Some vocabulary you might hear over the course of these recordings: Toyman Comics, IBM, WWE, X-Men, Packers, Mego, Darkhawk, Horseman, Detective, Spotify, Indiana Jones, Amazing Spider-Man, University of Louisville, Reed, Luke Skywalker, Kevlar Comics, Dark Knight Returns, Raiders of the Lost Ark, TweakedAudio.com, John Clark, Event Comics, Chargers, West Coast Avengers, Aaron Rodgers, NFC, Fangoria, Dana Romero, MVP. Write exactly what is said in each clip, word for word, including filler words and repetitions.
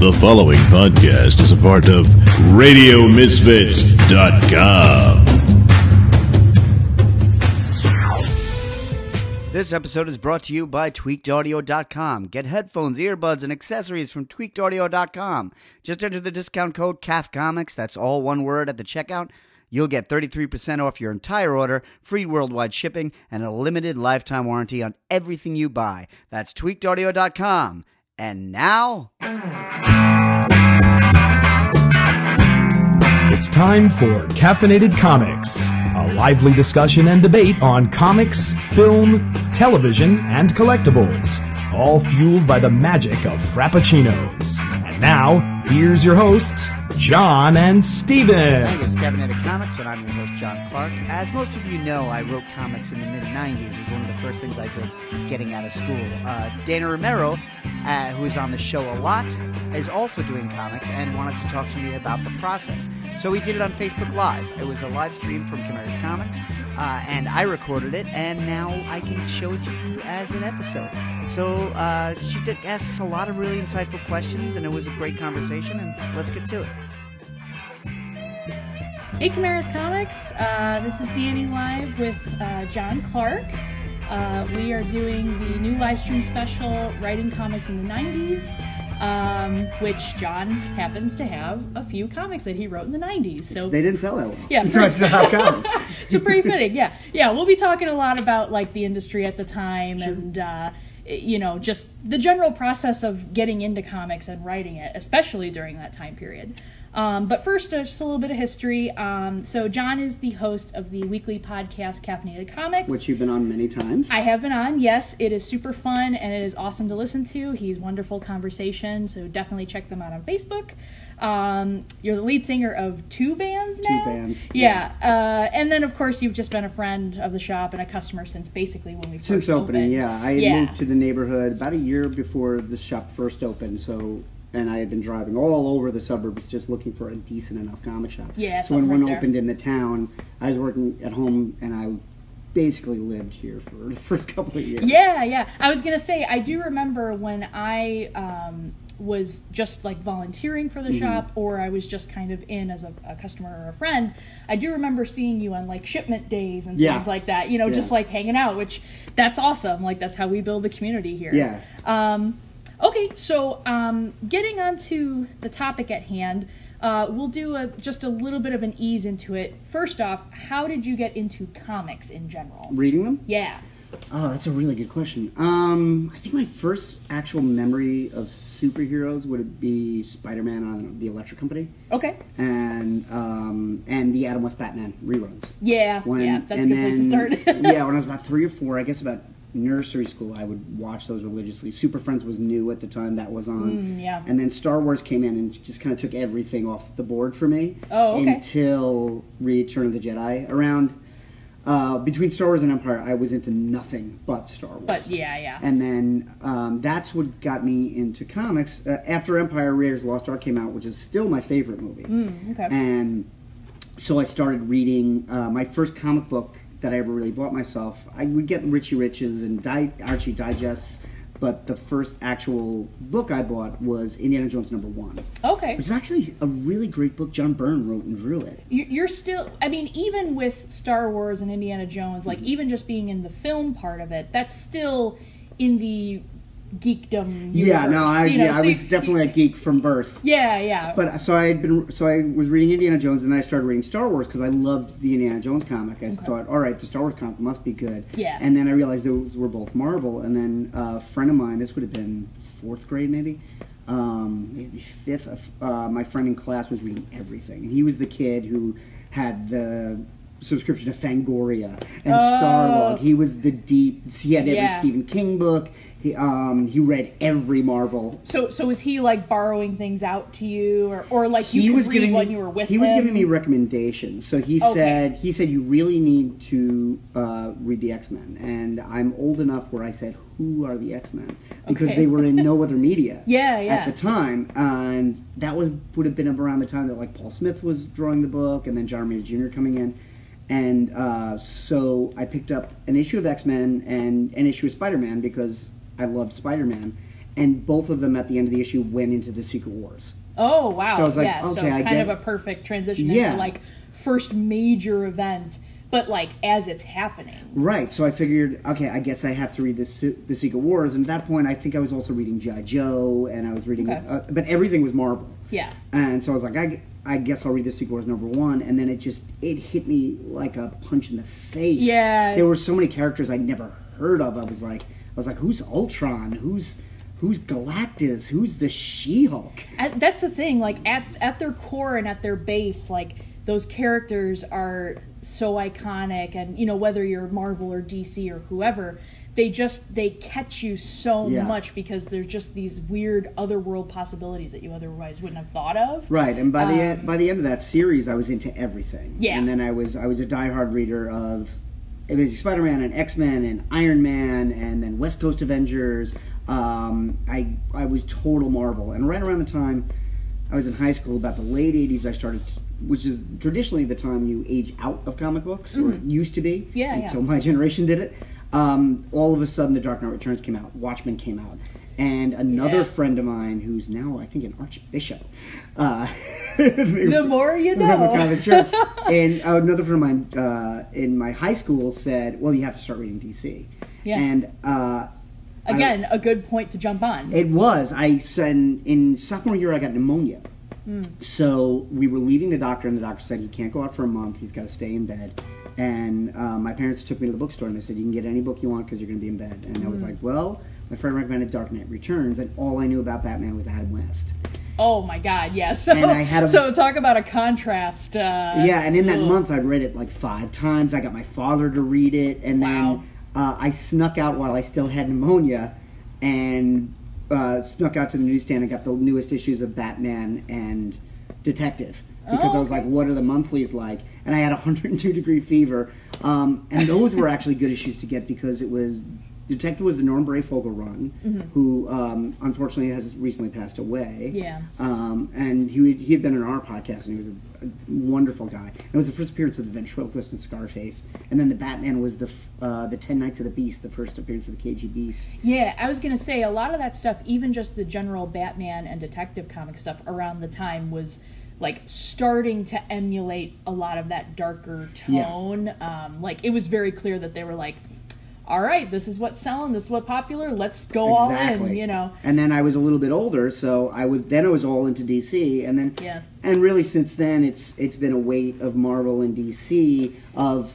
The following podcast is a part of radio misfits dot com. This episode is brought to you by tweaked audio dot com. Get headphones, earbuds, and accessories from tweaked audio dot com. Just enter the discount code CAFCOMICS, that's all one word, at the checkout. You'll get thirty-three percent off your entire order, free worldwide shipping, and a limited lifetime warranty on everything you buy. That's tweaked audio dot com. And now, it's time for Caffeinated Comics, a lively discussion and debate on comics, film, television, and collectibles, all fueled by the magic of Frappuccinos. And now, here's your hosts, John and Steven. Hi, this is Cabinet of Comics, and I'm your host, John Clark. As most of you know, I wrote comics in the mid nineties. It was one of the first things I did getting out of school. Uh, Dana Romero, uh, who is on the show a lot, is also doing comics and wanted to talk to me about the process. So we did it on Facebook Live. It was a live stream from Kameras Comics, uh, and I recorded it, and now I can show it to you as an episode. So uh, she did ask us a lot of really insightful questions, and it was a great conversation, and let's get to it. Hey, Kameras Comics, uh, this is Danny Live with uh, John Clark. Uh, we are doing the new live stream special, Writing Comics in the nineties, um, which John happens to have a few comics that he wrote in the nineties. So they didn't sell that well. Yeah, so it's not comics. So pretty fitting, yeah. Yeah, we'll be talking a lot about like the industry at the time, sure. and uh, you know, just the general process of getting into comics and writing it, especially during that time period. Um, but first, uh, just a little bit of history. Um, so John is the host of the weekly podcast, Caffeinated Comics. Which you've been on many times. I have been on, yes. It is super fun, and it is awesome to listen to. He's wonderful conversation, so definitely check them out on Facebook. Um, you're the lead singer of two bands now? Two bands. Yeah. yeah. Uh, and then, of course, you've just been a friend of the shop and a customer since basically when we first opened. Since opening, opened. yeah. I yeah. moved to the neighborhood about a year before the shop first opened, so... And I had been driving all over the suburbs just looking for a decent enough comic shop. Yeah, so when one right opened in the town, I was working at home, and I basically lived here for the first couple of years. Yeah, yeah. I was going to say, I do remember when I um, was just like volunteering for the mm-hmm. shop, or I was just kind of in as a, a customer or a friend, I do remember seeing you on like shipment days and yeah. things like that, you know, yeah. just like hanging out, which that's awesome. Like that's how we build the community here. Yeah. Um, Okay, so um, getting on to the topic at hand, uh, we'll do a, just a little bit of an ease into it. First off, how did you get into comics in general? Reading them? Yeah. Oh, that's a really good question. Um, I think my first actual memory of superheroes would be Spider-Man on the Electric Company. Okay. And um, and the Adam West Batman reruns. Yeah, when, yeah, that's a good then, place to start. Yeah, when I was about three or four, I guess about... nursery school, I would watch those religiously. Super Friends was new at the time, that was on. Mm, yeah. And then Star Wars came in and just kind of took everything off the board for me. Oh, okay. Until Return of the Jedi. Around, uh, between Star Wars and Empire, I was into nothing but Star Wars. But, yeah, yeah. And then um, that's what got me into comics. Uh, after Empire, Raiders of the Lost Ark came out, which is still my favorite movie. Mm, okay. And so I started reading uh, my first comic book that I ever really bought myself. I would get Richie Rich's and Di- Archie Digests, but the first actual book I bought was Indiana Jones number one. Okay. Which is actually a really great book. John Byrne wrote and drew it. You're still, I mean, even with Star Wars and Indiana Jones, like mm-hmm. even just being in the film part of it, that's still in the geekdom universe, yeah no I, you know? yeah, so I was you, definitely a geek from birth, yeah yeah but so I had been so I was reading Indiana Jones, and then I started reading Star Wars because I loved the Indiana Jones comic. I okay. thought, all right, the Star Wars comic must be good, yeah and then I realized those were both Marvel. And then a friend of mine, this would have been fourth grade, maybe um maybe fifth, uh, my friend in class was reading everything, and he was the kid who had the subscription to Fangoria and oh. Starlog. He was the deep. He had every yeah. Stephen King book. He um he read every Marvel. So so was he like borrowing things out to you, or, or like you he could was read when me, you were with he him? He was giving me recommendations. So he okay. said he said you really need to uh, read the X-Men, and I'm old enough where I said, who are the X-Men? Because okay. they were in no other media yeah, yeah. at the time. And that would would have been around the time that like Paul Smith was drawing the book, and then John Romita Junior coming in. And uh, so I picked up an issue of X-Men and an issue of Spider-Man because I loved Spider-Man. and both of them at the end of the issue went into the Secret Wars. Oh, wow. So I was like, yeah, okay, so I kind get... of a perfect transition yeah. into, like, first major event, but, like, as it's happening. Right. So I figured, okay, I guess I have to read this, the Secret Wars. And at that point, I think I was also reading G I. Joe, and I was reading... Okay. Uh, but everything was Marvel. Yeah. And so I was like, I, I guess I'll read the Secret Wars number one. And then it just, it hit me like a punch in the face. Yeah. There were so many characters I'd never heard of. I was like, I was like, who's Ultron? Who's... Who's Galactus? Who's the She-Hulk? At, that's the thing. Like, at at their core and at their base, like, those characters are so iconic. And, you know, whether you're Marvel or D C or whoever, they just, they catch you so yeah. much because there's just these weird otherworld possibilities that you otherwise wouldn't have thought of. Right. And by the, um, by the end of that series, I was into everything. Yeah. And then I was, I was a diehard reader of... It was Spider-Man and X-Men and Iron Man and then West Coast Avengers. Um, I I was total Marvel. And right around the time I was in high school, about the late eighties, I started, which is traditionally the time you age out of comic books, mm-hmm. or it used to be, yeah, until yeah. my generation did it. Um, all of a sudden, The Dark Knight Returns came out. Watchmen came out. And another yeah. friend of mine, who's now, I think, an archbishop. Uh, the more you know. And another friend of mine uh, in my high school said, well, you have to start reading D C. Yeah. And uh, again, I, a good point to jump on. It was. I said, in, in sophomore year, I got pneumonia. Mm. So we were leaving the doctor, and the doctor said, he can't go out for a month. He's got to stay in bed. And uh, my parents took me to the bookstore, and they said, you can get any book you want because you're going to be in bed. And mm. I was like, well... My friend recommended Dark Knight Returns, and all I knew about Batman was Adam West. Oh, my God, yes. Yeah. So, and I had a, so talk about a contrast. Uh, yeah, and in that ugh. month, I read it like five times. I got my father to read it, and wow. then uh, I snuck out while I still had pneumonia, and uh, snuck out to the newsstand and got the newest issues of Batman and Detective. Because oh, okay. I was like, what are the monthlies like? And I had a one hundred two degree fever, um, and those were actually good issues to get because it was... Detective was the Norm Brayfogle run, mm-hmm. who um, unfortunately has recently passed away. Yeah. Um, and he he had been on our podcast, and he was a, a wonderful guy. And it was the first appearance of the ventriloquist and Scarface, and then the Batman was the uh, the Ten Nights of the Beast, the first appearance of the cagey beast. Yeah, I was gonna say a lot of that stuff, even just the general Batman and Detective comic stuff around the time was. Like, starting to emulate a lot of that darker tone. Yeah. Um, like, it was very clear that they were like, all right, this is what's selling, this is what's popular, let's go exactly. all in, you know. And then I was a little bit older, so I was then I was all into D C, and then yeah. and really since then it's it's been a weight of Marvel and D C, of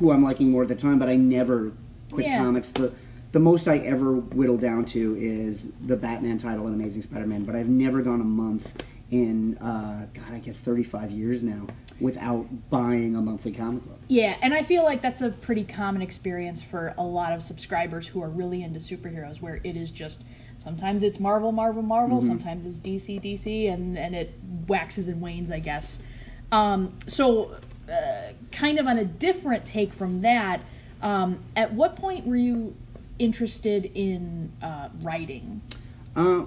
who I'm liking more at the time, but I never quit yeah. comics. The the most I ever whittled down to is the Batman title and Amazing Spider-Man, but I've never gone a month in, uh, God, I guess thirty-five years now, without buying a monthly comic book. Yeah, and I feel like that's a pretty common experience for a lot of subscribers who are really into superheroes, where it is just, sometimes it's Marvel, Marvel, Marvel, mm-hmm. sometimes it's D C, D C, and, and it waxes and wanes, I guess. Um, so, uh, kind of on a different take from that, um, at what point were you interested in uh, writing? Uh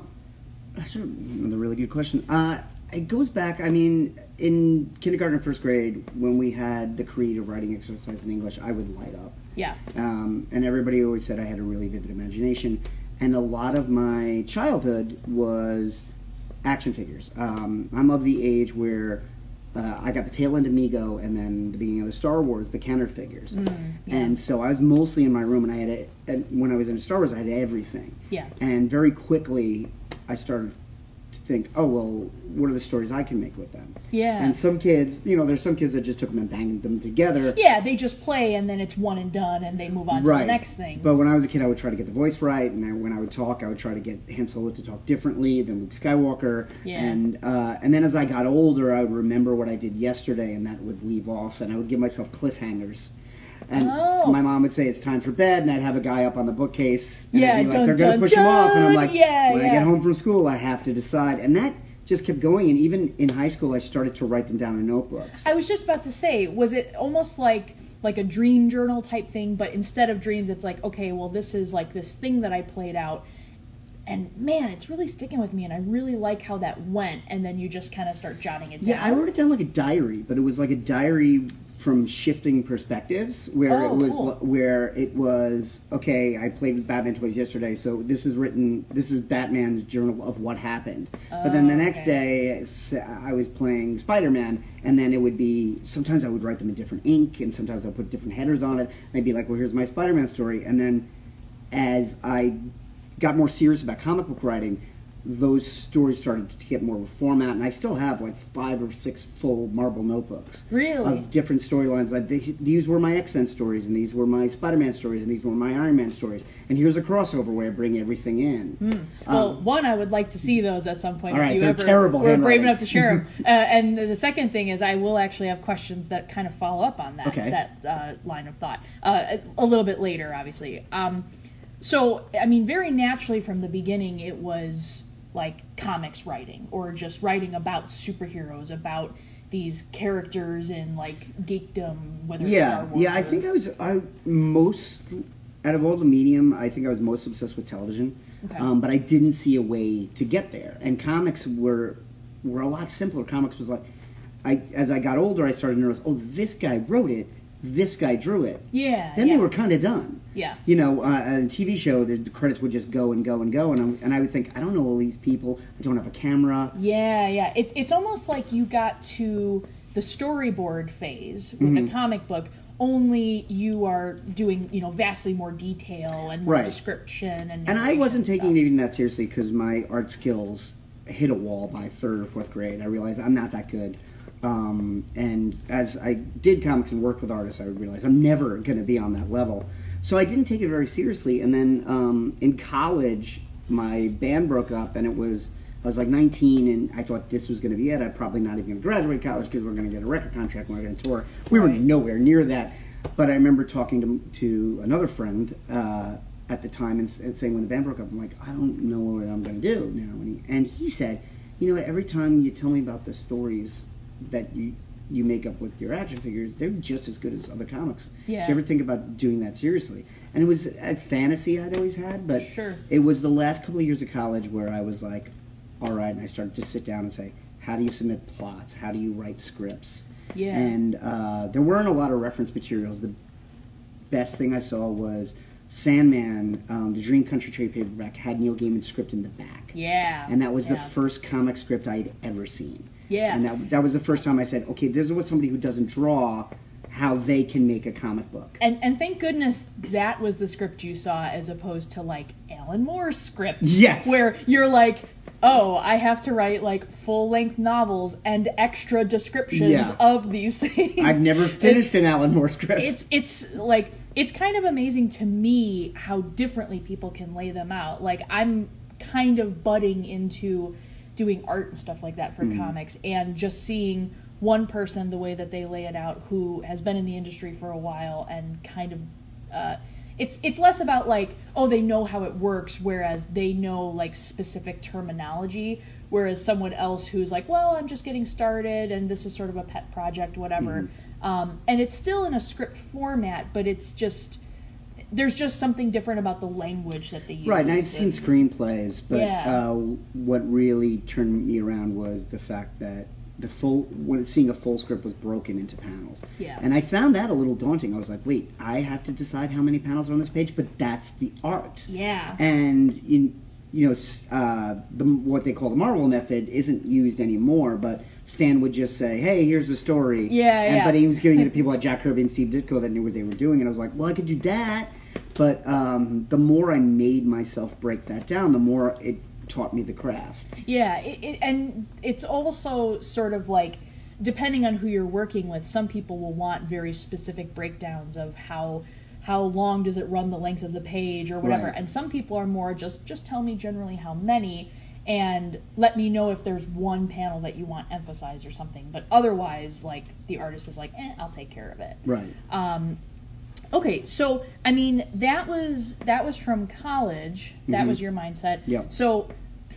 That's another really good question. Uh, it goes back, I mean, in kindergarten and first grade, when we had the creative writing exercise in English, I would light up. Yeah. Um, and everybody always said I had a really vivid imagination. And a lot of my childhood was action figures. Um, I'm of the age where uh, I got the tail end of Mego and then the beginning of the Star Wars, the counter figures. Mm, yeah. And so I was mostly in my room, and I had a, and when I was in Star Wars, I had everything. Yeah. And very quickly... I started to think, oh, well, what are the stories I can make with them? Yeah. And some kids, you know, there's some kids that just took them and banged them together. Yeah, they just play, and then it's one and done, and they move on right. to the next thing. But when I was a kid, I would try to get the voice right, and I, when I would talk, I would try to get Han Solo to talk differently than Luke Skywalker. Yeah. And, uh, and then as I got older, I would remember what I did yesterday, and that would leave off, and I would give myself cliffhangers. And oh. my mom would say, it's time for bed, and I'd have a guy up on the bookcase, and yeah, I'd be like, dun, they're going to push dun. him off. And I'm like, yeah, when yeah. I get home from school, I have to decide. And that just kept going, and even in high school, I started to write them down in notebooks. I was just about to say, was it almost like like a dream journal type thing, but instead of dreams, it's like, okay, well, this is like this thing that I played out, and man, it's really sticking with me, and I really like how that went, and then you just kind of start jotting it down. Yeah, I wrote it down like a diary, but it was like a diary... from shifting perspectives, where oh, it was cool. where it was okay. I played with Batman toys yesterday, so this is written. This is Batman's journal of what happened. Oh, but then the next okay. day, I was playing Spider-Man, and then it would be. Sometimes I would write them in different ink, and sometimes I would put different headers on it. And I'd be like, "Well, here's my Spider-Man story," and then as I got more serious about comic book writing, those stories started to get more of a format, and I still have like five or six full marble notebooks really? of different storylines. Like they, these were my X-Men stories, and these were my Spider-Man stories, and these were my Iron Man stories. And here's a crossover where I bring everything in. Mm. Um, well, one, I would like to see those at some point. All right, if you they're ever terrible were brave enough to share them. uh, and the second thing is, I will actually have questions that kind of follow up on that okay. that uh, line of thought uh, a little bit later, obviously. Um, so, I mean, very naturally from the beginning, it was. Like comics writing, or just writing about superheroes, about these characters in like geekdom, whether it's Star Wars. Yeah, yeah. I think I was I most out of all the medium. I think I was most obsessed with television, okay. um, but I didn't see a way to get there. And comics were were a lot simpler. Comics was like, I as I got older, I started to notice, oh, this guy wrote it, this guy drew it. Yeah. Then yeah. they were kind of done. Yeah. You know, uh, on a T V show, the credits would just go and go and go, and I, and I would think, I don't know all these people, I don't have a camera. Yeah, yeah. It's, it's almost like you got to the storyboard phase with mm-hmm. a comic book, only you are doing, you know, vastly more detail and more right. description. And, and I wasn't and taking anything that seriously because my art skills hit a wall by third or fourth grade. I realized I'm not that good. Um, and as I did comics and worked with artists, I would realize I'm never going to be on that level. So I didn't take it very seriously, and then um, in college, my band broke up, and it was, I was like nineteen, and I thought this was going to be it. I'm probably not even going to graduate college because we're going to get a record contract and we're going to tour. We were nowhere near that, but I remember talking to, to another friend uh, at the time and, and saying when the band broke up, I'm like, I don't know what I'm going to do now. And he, and he said, you know what, every time you tell me about the stories that you... you make up with your action figures, they're just as good as other comics. Yeah. Do you ever think about doing that seriously? And it was a fantasy I'd always had, but sure. it was the last couple of years of college where I was like, all right, and I started to sit down and say, how do you submit plots? How do you write scripts? Yeah. And uh, there weren't a lot of reference materials. The best thing I saw was Sandman, um, the Dream Country trade paperback, had Neil Gaiman's script in the back. Yeah. And that was yeah. the first comic script I had ever seen. Yeah. And that, that was the first time I said, okay, this is what somebody who doesn't draw, how they can make a comic book. And and thank goodness that was the script you saw as opposed to, like, Alan Moore's script. Yes. Where you're like, oh, I have to write, like, full-length novels and extra descriptions yeah. of these things. I've never finished it's, an Alan Moore script. It's, it's like, it's kind of amazing to me how differently people can lay them out. Like, I'm kind of butting into... doing art and stuff like that for mm. comics, and just seeing one person the way that they lay it out, who has been in the industry for a while, and kind of uh, it's it's less about like, oh, they know how it works, whereas they know like specific terminology, whereas someone else who's like, well, I'm just getting started and this is sort of a pet project, whatever. Mm. Um, and it's still in a script format, but it's just there's just something different about the language that they use. Right, and I've seen screenplays, but yeah. uh, what really turned me around was the fact that the full, when seeing a full script was broken into panels. Yeah. And I found that a little daunting. I was like, wait, I have to decide how many panels are on this page, but that's the art. Yeah. And, in, you know, uh, the, what they call the Marvel method isn't used anymore, but Stan would just say, hey, here's the story. Yeah, and, yeah. But he was giving it to people like Jack Kirby and Steve Ditko that knew what they were doing, and I was like, well, I could do that. But um, the more I made myself break that down, the more it taught me the craft. Yeah, it, it, and it's also sort of like, depending on who you're working with, some people will want very specific breakdowns of how how long does it run, the length of the page, or whatever. Right. And some people are more just, just tell me generally how many, and let me know if there's one panel that you want emphasized or something. But otherwise, like, the artist is like, eh, I'll take care of it. Right. Um, Okay, so I mean that was that was from college. That mm-hmm. was your mindset. Yeah. So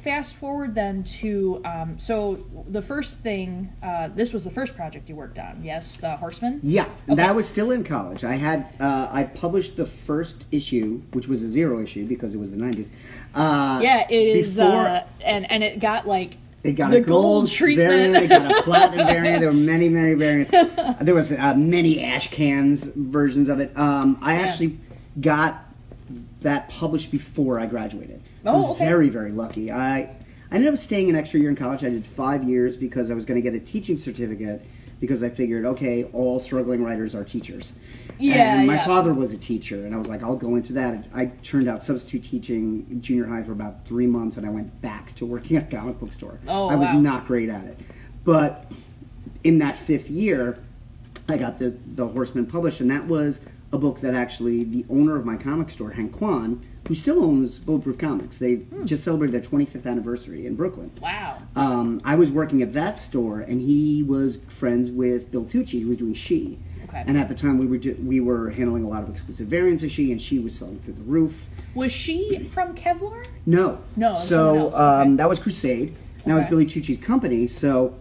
fast forward then to um, so the first thing. Uh, this was the first project you worked on. Yes, the Horseman. Yeah, okay. That was still in college. I had uh, I published the first issue, which was a zero issue because it was the nineties. Uh, yeah, it is. Before... Uh, and and it got like They got the a gold, gold treatment. Variant, they got a platinum variant. There were many, many variants. There was uh, many ash cans versions of it. Um, I yeah. actually got that published before I graduated. Oh, I was okay. very, very lucky. I, I ended up staying an extra year in college. I did five years because I was going to get a teaching certificate because I figured, okay, all struggling writers are teachers. Yeah, and my yeah. father was a teacher, and I was like, I'll go into that. I turned out substitute teaching junior high for about three months, and I went back to working at a comic book store. Oh, I wow. was not great at it. But in that fifth year, I got the, the Horseman published, and that was a book that actually the owner of my comic store, Hank Kwan, who still owns Bulletproof Comics, they hmm. just celebrated their twenty-fifth anniversary in Brooklyn. Wow. Um, I was working at that store, and he was friends with Bill Tucci, who was doing She. And at the time, we were do, we were handling a lot of exclusive variants of She, and She was selling through the roof. Was She from Kevlar? No. No. So um, okay. that was Crusade. And okay. that was Billy Tucci's company. So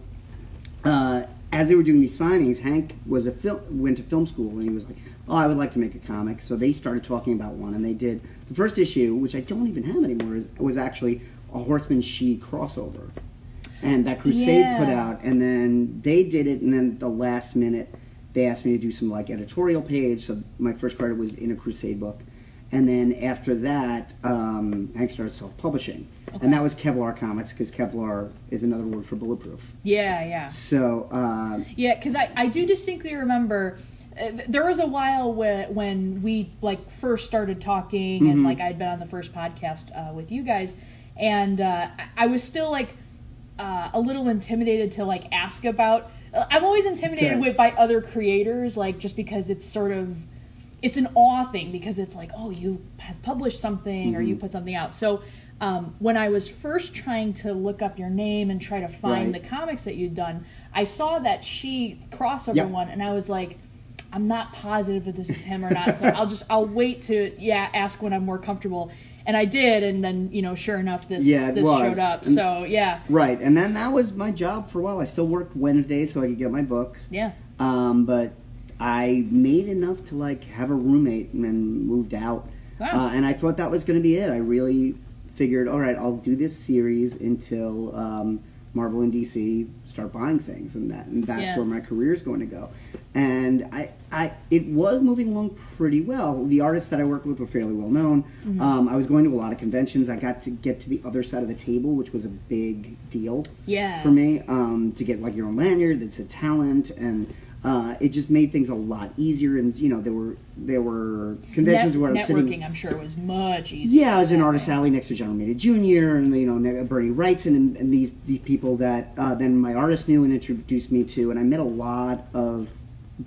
uh, as they were doing these signings, Hank was a fil went to film school, and he was like, "Oh, I would like to make a comic." So they started talking about one, and they did the first issue, which I don't even have anymore, is, was actually a Horseman She crossover, and that Crusade yeah. put out, and then they did it, and then the last minute. They asked me to do some like editorial page, so my first credit was in a Crusade book, and then after that, um, I started self-publishing, okay. and that was Kevlar Comics because Kevlar is another word for bulletproof. Yeah, yeah. So uh, yeah, because I I do distinctly remember uh, there was a while where, when we like first started talking, mm-hmm. and like I'd been on the first podcast uh, with you guys, and uh, I was still like uh, a little intimidated to like ask about. I'm always intimidated okay. with by other creators, like just because it's sort of, it's an awe thing because it's like, oh, you have published something mm-hmm. or you put something out. So um, when I was first trying to look up your name and try to find right. the comics that you'd done, I saw that She crossover yep. one, and I was like, I'm not positive if this is him or not, so I'll just, I'll wait to, yeah, ask when I'm more comfortable. And I did, and then, you know, sure enough, this, yeah, this showed up, and, so, yeah. Right, and then that was my job for a while. I still worked Wednesdays so I could get my books. Yeah. Um, but I made enough to, like, have a roommate and then moved out. Wow. Uh, and I thought that was going to be it. I really figured, all right, I'll do this series until um, Marvel and D C start buying things, and that, and that's yeah. where my career is going to go. And I, I, it was moving along pretty well. The artists that I worked with were fairly well known. Mm-hmm. um, I was going to a lot of conventions. I got to get to the other side of the table, which was a big deal yeah. for me. Um, to get like your own lanyard, that's a talent, and uh, it just made things a lot easier. And you know, there were there were conventions Net where I was networking, sitting, I'm sure, was much easier. Yeah, I was in Artist Alley next to John Romita Junior and you know Bernie Wrightson and, and these these people that uh, then my artist knew and introduced me to, and I met a lot of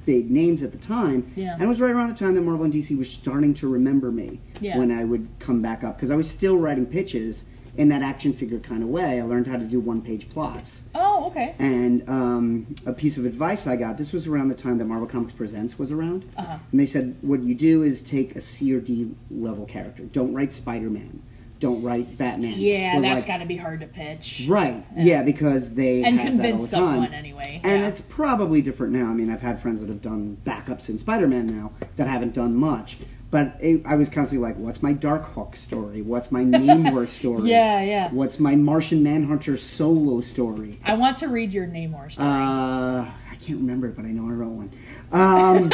big names at the time, yeah. and it was right around the time that Marvel and D C were starting to remember me yeah. when I would come back up, because I was still writing pitches in that action figure kind of way. I learned how to do one-page plots. Oh, okay. And um, a piece of advice I got, this was around the time that Marvel Comics Presents was around, uh-huh. and they said, what you do is take a C or D level character. Don't write Spider-Man. Don't write Batman. Yeah, or that's like, got to be hard to pitch. Right. Yeah, yeah because they and have that all the time. And convince someone anyway. And yeah. it's probably different now. I mean, I've had friends that have done backups in Spider-Man now that haven't done much. But it, I was constantly like, what's my Darkhawk story? What's my Namor story? Yeah, yeah. What's my Martian Manhunter solo story? I want to read your Namor story. Uh, I can't remember it, but I know I wrote one. Um,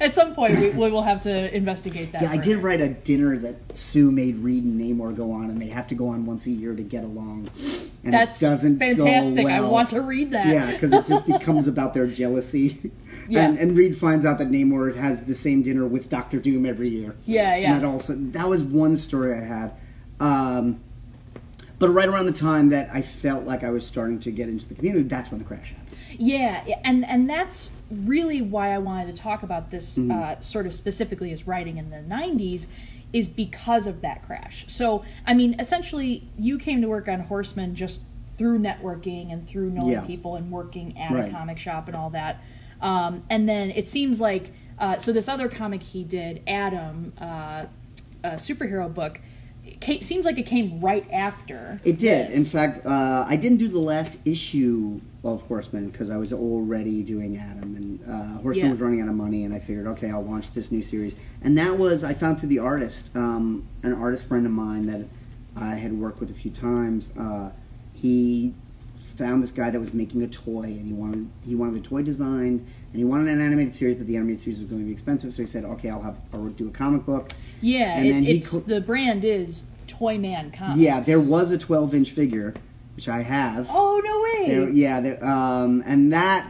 At some point, we, we will have to investigate that. Yeah, further. I did write a dinner that Sue made Reed and Namor go on, and they have to go on once a year to get along. And That's it doesn't fantastic. Go well. I want to read that. Yeah, because it just becomes about their jealousy. Yeah. And, and Reed finds out that Namor has the same dinner with Doctor Doom every year. Yeah, yeah. And that also that was one story I had. Um, but right around the time that I felt like I was starting to get into the community, that's when the crash happened. Yeah, and and that's really why I wanted to talk about this mm-hmm. uh, sort of specifically as writing in the nineties, is because of that crash. So, I mean, essentially, you came to work on Horseman just through networking and through knowing yeah. people and working at right. a comic shop and all that. Um, and then it seems like, uh, so this other comic he did, Adam, uh, a superhero book, it came, seems like it came right after. It did. This. In fact, uh, I didn't do the last issue of Horseman because I was already doing Adam. And uh, Horseman yeah. was running out of money, and I figured, okay, I'll launch this new series. And that was, I found through the artist, um, an artist friend of mine that I had worked with a few times. Uh, he found this guy that was making a toy, and he wanted he wanted the toy designed, and he wanted an animated series, but the animated series was going to be expensive, so he said, "Okay, I'll have I'll do a comic book." Yeah, and it, then he it's co- the brand is Toyman Comics. Yeah, there was a twelve-inch figure, which I have. Oh no way! There, yeah, there, um, and that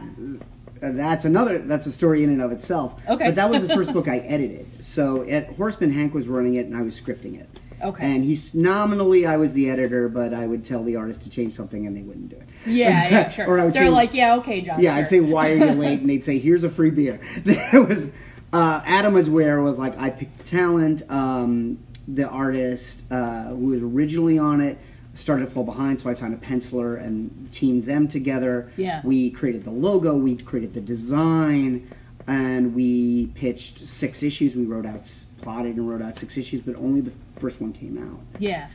that's another that's a story in and of itself. Okay, but that was the first book I edited. So at Horseman, Hank was running it, and I was scripting it. Okay. And he's nominally, I was the editor, but I would tell the artist to change something, and they wouldn't do it. Yeah, yeah, sure. Or I would They're say, like, yeah, okay, John. Yeah, sure. I'd say, why are you late? And they'd say, here's a free beer. That was uh, Adam was where it was like, I picked the talent. Um, the artist uh, who was originally on it started to fall behind, so I found a penciler and teamed them together. Yeah. We created the logo. We created the design, and we pitched six issues. We wrote out, plotted and wrote out six issues, but only the first one came out. Yeah.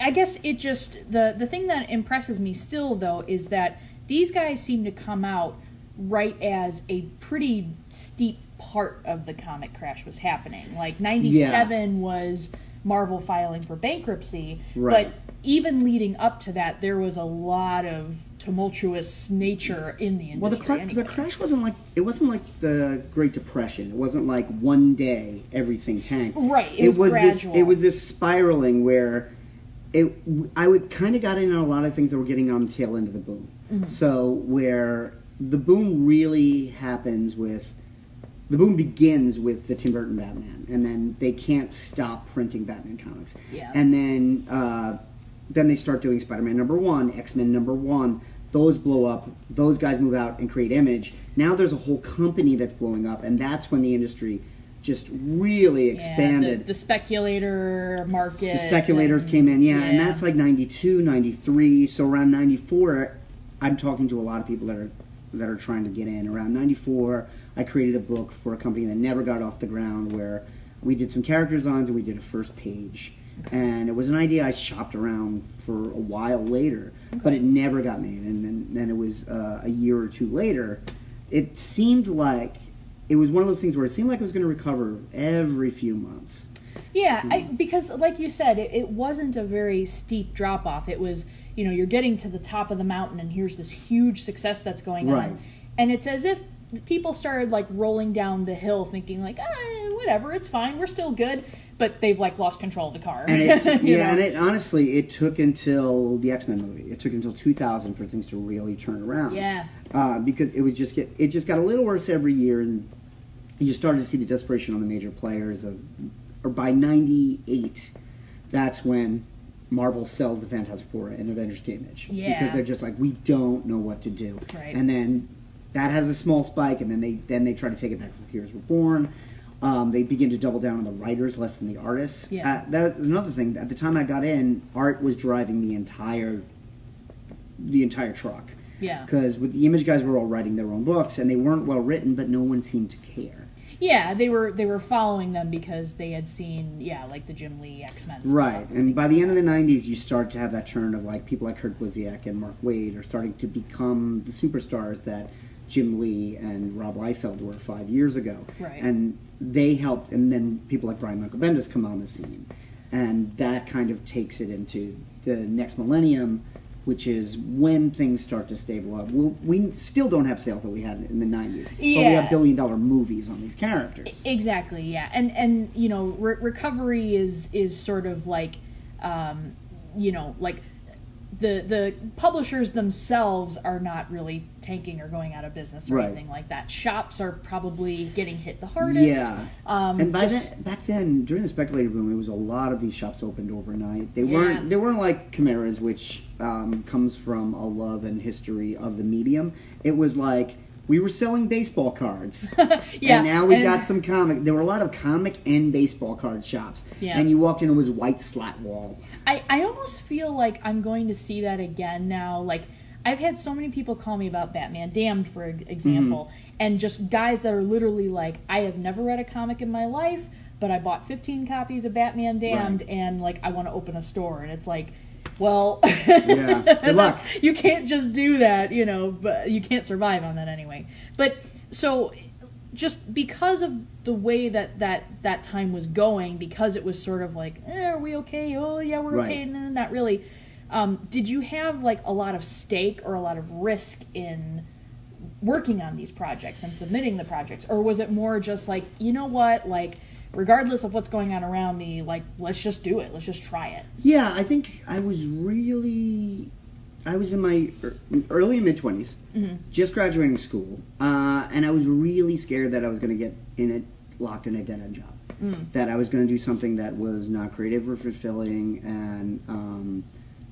I guess it just, the, the thing that impresses me still, though, is that these guys seem to come out right as a pretty steep part of the comic crash was happening. Like, ninety-seven yeah. was Marvel filing for bankruptcy, right. But even leading up to that, there was a lot of tumultuous nature in the industry. Well, the, cl- anyway. the crash wasn't like it wasn't like the Great Depression. It wasn't like one day everything tanked. Right. It, it was, was gradual. This, it was this spiraling where it. I would kind of got in on a lot of things that were getting on the tail end of the boom. Mm-hmm. So where the boom really happens with the boom begins with the Tim Burton Batman, and then they can't stop printing Batman comics. Yeah. And then uh, then they start doing Spider-Man number one, X-Men number one. Those blow up. Those guys move out and create Image. Now there's a whole company that's blowing up, and that's when the industry just really expanded. Yeah, the, the speculator market. The speculators and, came in, yeah, yeah, and that's like ninety-two, ninety-three. So around ninety-four, I'm talking to a lot of people that are that are trying to get in. Around ninety-four, I created a book for a company that never got off the ground where we did some character designs and we did a first page. Okay. And it was an idea I shopped around for a while later, okay. but it never got made. And then, then it was uh, a year or two later. It seemed like it was one of those things where it seemed like it was going to recover every few months. Yeah, you know? I, because like you said, it, it wasn't a very steep drop off. It was, you know, you're getting to the top of the mountain, and here's this huge success that's going right. on, and it's as if people started like rolling down the hill, thinking like, ah, whatever, it's fine, we're still good. But they've like lost control of the car. And it's, yeah, know? and it honestly, it took until the X-Men movie. It took until two thousand for things to really turn around. Yeah, uh, because it would just get it just got a little worse every year, and you started to see the desperation on the major players. Of, or by ninety-eight, that's when Marvel sells the Fantastic Four and Avengers to Image. Yeah, because they're just like, we don't know what to do. Right, and then that has a small spike, and then they then they try to take it back from Heroes Were Born. Um, they begin to double down on the writers less than the artists. Yeah. Uh, that's another thing. At the time I got in, art was driving the entire the entire truck. Yeah. Because with the Image guys were all writing their own books, and they weren't well written, but no one seemed to care. Yeah, they were they were following them because they had seen yeah like the Jim Lee X-Men stuff. Right, and by the end of the nineties, you start to have that turn of like people like Kurt Busiek and Mark Waid are starting to become the superstars that Jim Lee and Rob Liefeld were five years ago. Right. And they helped, and then people like Brian Michael Bendis come on the scene. And that kind of takes it into the next millennium, which is when things start to stabilize. We'll, we still don't have sales that we had in the nineties, yeah. but we have billion-dollar movies on these characters. Exactly, yeah. And, and you know, re- recovery is, is sort of like, um, you know, like... The the publishers themselves are not really tanking or going out of business or right. anything like that. Shops are probably getting hit the hardest. Yeah, um, and by just, then, back then during the speculator boom, it was a lot of these shops opened overnight. They yeah. weren't they weren't like Cameras, which um, comes from a love and history of the medium. It was like we were selling baseball cards, yeah. and now we and, got some comic. There were a lot of comic and baseball card shops, yeah. and you walked in, it was white slat wall. I, I almost feel like I'm going to see that again now. Like, I've had so many people call me about Batman Damned, for example, mm-hmm. and just guys that are literally like, I have never read a comic in my life, but I bought fifteen copies of Batman Damned, right. and like I want to open a store. And it's like, well, yeah. Good luck. You can't just do that, you know, but you can't survive on that anyway. But so just because of the way that, that, that time was going, because it was sort of like, eh, are we okay? Oh, yeah, we're right. okay. No, not really. Um, did you have like a lot of stake or a lot of risk in working on these projects and submitting the projects, or was it more just like, you know what, like regardless of what's going on around me, like let's just do it, let's just try it? Yeah, I think I was really, I was in my early and mid twenties, mm-hmm. just graduating school, uh, and I was really scared that I was going to get in it locked in a dead end job, mm. that I was going to do something that was not creative or fulfilling, and um,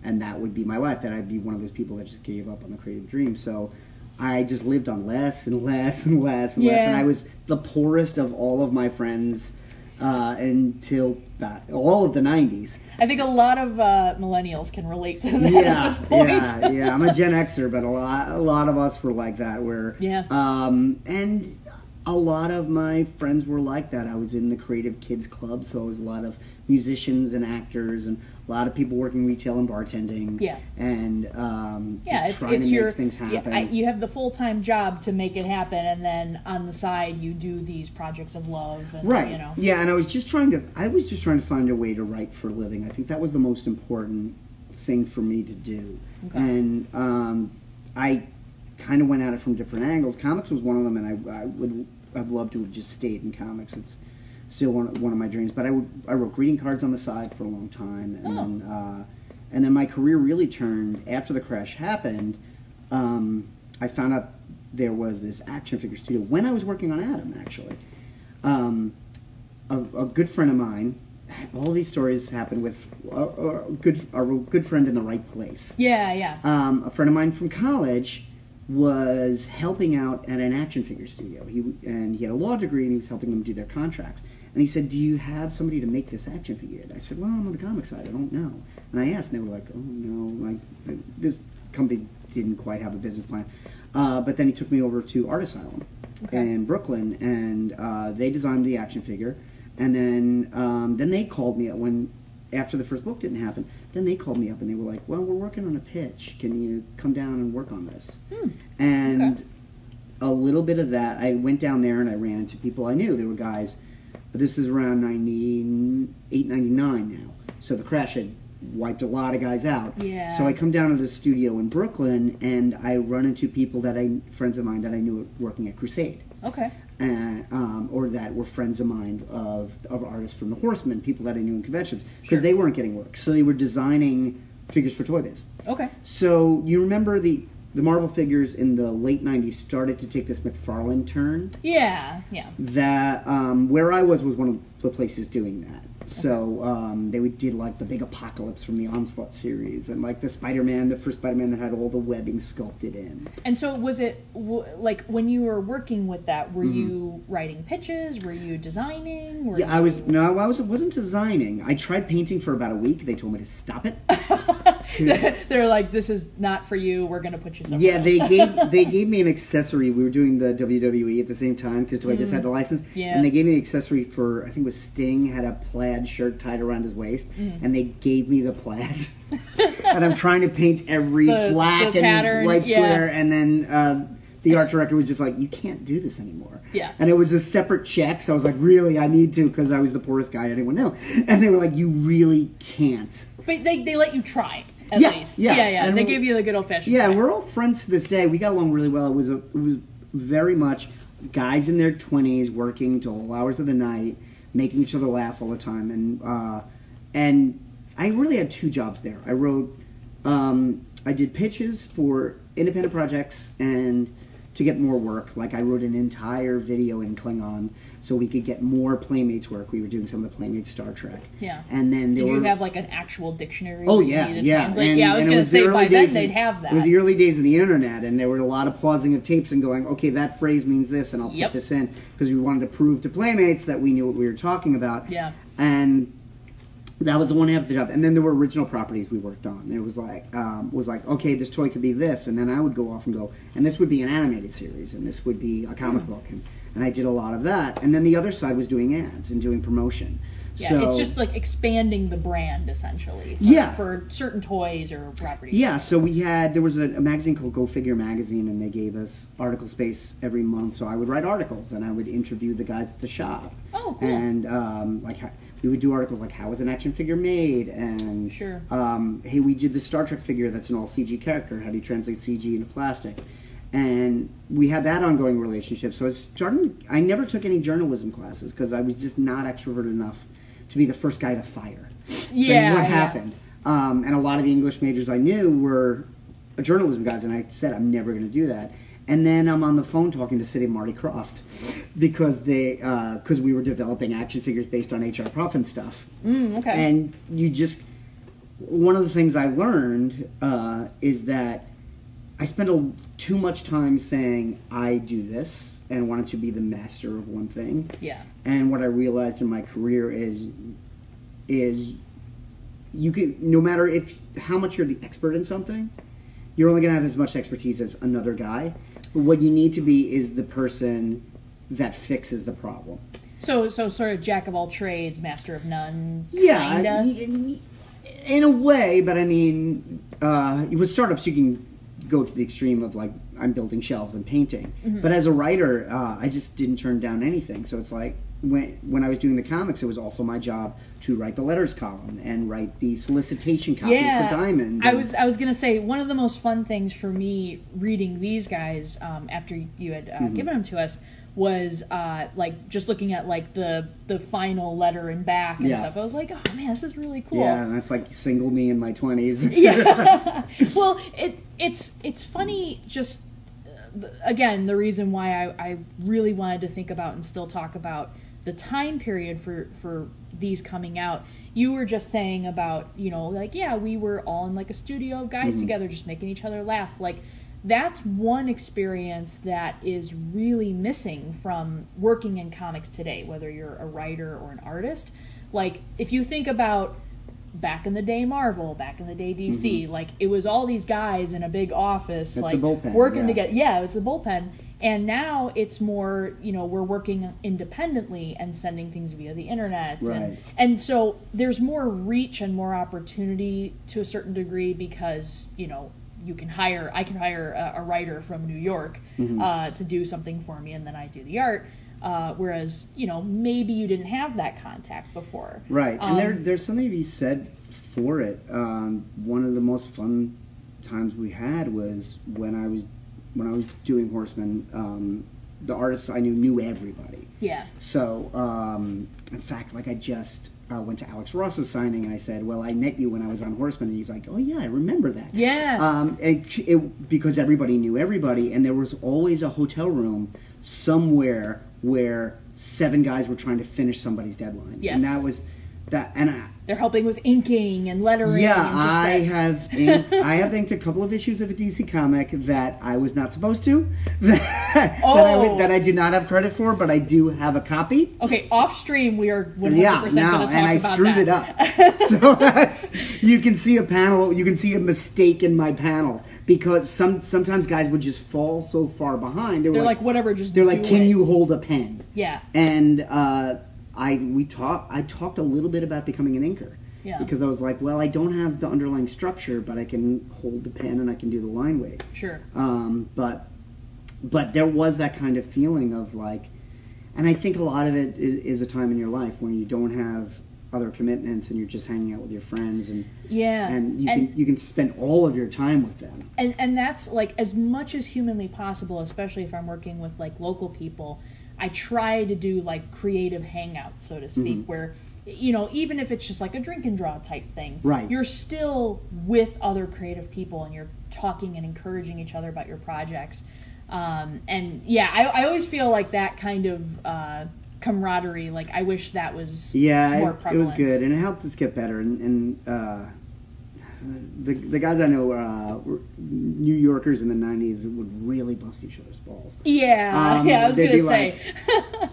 and that would be my life. That I'd be one of those people that just gave up on the creative dream. So I just lived on less and less and less and yeah. less, and I was the poorest of all of my friends uh, until that, all of the nineties. I think a lot of uh, millennials can relate to that yeah, at this point. Yeah, yeah. I'm a Gen Xer, but a lot, a lot of us were like that. Where yeah, um, and a lot of my friends were like that. I was in the creative kids club, so it was a lot of musicians and actors and a lot of people working retail and bartending. Yeah. And um, yeah, just it's, trying it's to make your, things happen. Yeah, I, you have the full-time job to make it happen, and then on the side you do these projects of love. And, right. You know. Yeah, and I was just trying to, I was just trying to find a way to write for a living. I think that was the most important thing for me to do. Okay. And um, I kind of went at it from different angles. Comics was one of them, and I, I would have loved to have just stayed in comics. It's still one, one of my dreams. But I, would, I wrote greeting cards on the side for a long time, and, oh. then, uh, and then my career really turned after the crash happened. Um, I found out there was this action figure studio when I was working on Adam, actually. Um, a, a good friend of mine. All these stories happen with a, a good a good friend in the right place. Yeah, yeah. Um, a friend of mine from college was helping out at an action figure studio. He and he had a law degree, and he was helping them do their contracts. And he said, "Do you have somebody to make this action figure?" And I said, "Well, I'm on the comic side. I don't know." And I asked, and they were like, "Oh no, like this company didn't quite have a business plan." Uh, but then he took me over to Art Asylum okay. in Brooklyn, and uh, they designed the action figure. And then um, then they called me up when after the first book didn't happen. Then they called me up and they were like, "Well, we're working on a pitch. Can you come down and work on this?" Hmm. And okay. a little bit of that, I went down there and I ran into people I knew. There were guys. This is around ninety-eight, ninety-nine now. So the crash had wiped a lot of guys out. Yeah. So I come down to the studio in Brooklyn and I run into people that I friends of mine that I knew working at Crusade. Okay. And, um, or that were friends of mine of, of artists from the Horseman, people that I knew in conventions, because sure. they weren't getting work. So they were designing figures for Toy Biz. Okay. So you remember the, the Marvel figures in the late nineties started to take this McFarlane turn? Yeah, yeah. That, um, where I was was one of the places doing that. So um, they would did like the big apocalypse from the Onslaught series, and like the Spider-Man, the first Spider-Man that had all the webbing sculpted in. And so was it w- like when you were working with that? Were mm-hmm. you writing pitches? Were you designing? Were yeah, you... I was. No, I was. Wasn't designing. I tried painting for about a week. They told me to stop it. They're like, "This is not for you. We're going to put you somewhere." Yeah, they gave they gave me an accessory. We were doing the W W E at the same time because Toy mm. just had the license, yeah. and they gave me an accessory for I think it was Sting had a plaid shirt tied around his waist, mm. and they gave me the plaid, and I'm trying to paint every the, black the and pattern, white square, yeah. and then uh, the art director was just like, "You can't do this anymore." Yeah, and it was a separate check, so I was like, "Really, I need to," because I was the poorest guy anyone knew, and they were like, "You really can't." But they they let you try. At yeah, least. yeah, yeah, yeah. And they gave you the good old fashioned. Yeah, and we're all friends to this day. We got along really well. It was a, it was very much guys in their twenties working till all hours of the night, making each other laugh all the time. And uh, and I really had two jobs there. I wrote, um, I did pitches for independent projects and to get more work. Like I wrote an entire video in Klingon so we could get more Playmates work. We were doing some of the Playmates Star Trek. Yeah. And then there did you were, have like an actual dictionary? Oh yeah, yeah. Like, and, yeah, I was going to say by then of, they'd have that. It was the early days of the internet, and there were a lot of pausing of tapes and going, "Okay, that phrase means this, and I'll yep. put this in," because we wanted to prove to Playmates that we knew what we were talking about. Yeah. And that was the one half of the job. And then there were original properties we worked on. It was like, um, was like, okay, this toy could be this. And then I would go off and go, and this would be an animated series. And this would be a comic mm-hmm. book. And, and I did a lot of that. And then the other side was doing ads and doing promotion. Yeah, so, it's just like expanding the brand, essentially. For, yeah. For certain toys or properties. Yeah, so we had, there was a, a magazine called Go Figure Magazine. And they gave us article space every month. So I would write articles. And I would interview the guys at the shop. Oh, cool. And um, like... we would do articles like, how was an action figure made? And, sure. um, hey, we did the Star Trek figure that's an all-C G character. How do you translate C G into plastic? And we had that ongoing relationship. So I was starting, I never took any journalism classes because I was just not extroverted enough to be the first guy to fire. Yeah. So what happened? Yeah. Um, and a lot of the English majors I knew were journalism guys, and I said, I'm never going to do that. And then I'm on the phone talking to City Marty Croft because they because uh, we were developing action figures based on H R Puff and stuff. Mm, okay. And you just, one of the things I learned uh, is that I spent a, too much time saying I do this and wanted to be the master of one thing. Yeah. And what I realized in my career is is you can, no matter if how much you're the expert in something, you're only going to have as much expertise as another guy. But what you need to be is the person that fixes the problem. So, so sort of jack of all trades, master of none. Yeah, kinda? In a way. But I mean, uh, with startups, you can go to the extreme of like, I'm building shelves and painting. Mm-hmm. But as a writer, uh, I just didn't turn down anything. So it's like when when I was doing the comics, it was also my job to write the letters column and write the solicitation copy yeah. for Diamond. And I was I was gonna say one of the most fun things for me reading these guys um, after you had uh, mm-hmm. given them to us was uh, like just looking at like the the final letter and back and yeah. stuff. I was like, oh man, this is really cool. Yeah, and that's like single me in my twenties. Yeah. Well, it it's it's funny just. Again, the reason why I, I really wanted to think about and still talk about the time period for, for these coming out. You were just saying about, you know, like, yeah, we were all in like a studio of guys mm-hmm. together just making each other laugh. Like, that's one experience that is really missing from working in comics today, whether you're a writer or an artist. Like, if you think about back in the day Marvel, back in the day D C, mm-hmm. like it was all these guys in a big office, it's like bullpen, working yeah. together. Yeah, it's the bullpen. And now it's more, you know, we're working independently and sending things via the internet. Right. And, and so there's more reach and more opportunity to a certain degree because, you know, you can hire, I can hire a, a writer from New York mm-hmm. uh, to do something for me and then I do the art. Uh, whereas, you know, maybe you didn't have that contact before. Right. Um, and there, there's something to be said for it. Um, one of the most fun times we had was when I was when I was doing Horseman, um, the artists I knew knew everybody. Yeah. So, um, in fact, like I just uh, went to Alex Ross's signing and I said, well, I met you when I was on Horseman. And he's like, oh, yeah, I remember that. Yeah. Um, and it, because everybody knew everybody. And there was always a hotel room somewhere where seven guys were trying to finish somebody's deadline. Yes. And that was that and I, they're helping with inking and lettering. Yeah, and just I that. have inked, I have inked a couple of issues of a D C comic that I was not supposed to. That, oh. that, I would, that I do not have credit for, but I do have a copy. Okay, off stream we are one hundred percent yeah, no, going to talk about that. And I screwed that. it up. So that's you can see a panel, you can see a mistake in my panel because some sometimes guys would just fall so far behind. They were they're like, like whatever, just they're do like, can it. you hold a pen? Yeah, and. uh I we talk, I talked a little bit about becoming an inker yeah. because I was like, well, I don't have the underlying structure, but I can hold the pen and I can do the line weight. Sure. Um, but but there was that kind of feeling of like, and I think a lot of it is, is a time in your life when you don't have other commitments and you're just hanging out with your friends and yeah, and you and, can you can spend all of your time with them. And and that's like as much as humanly possible, especially if I'm working with like local people. I try to do like creative hangouts, so to speak, mm-hmm. where, you know, even if it's just like a drink and draw type thing, right. you're still with other creative people and you're talking and encouraging each other about your projects. Um, and yeah, I, I always feel like that kind of uh, camaraderie, like I wish that was yeah, more prevalent. Yeah, it was good and it helped us get better. And, and uh, the, the guys I know uh, were New Yorkers in the nineties would really bust each other's balls. Yeah, um, yeah, I was going to say. Like,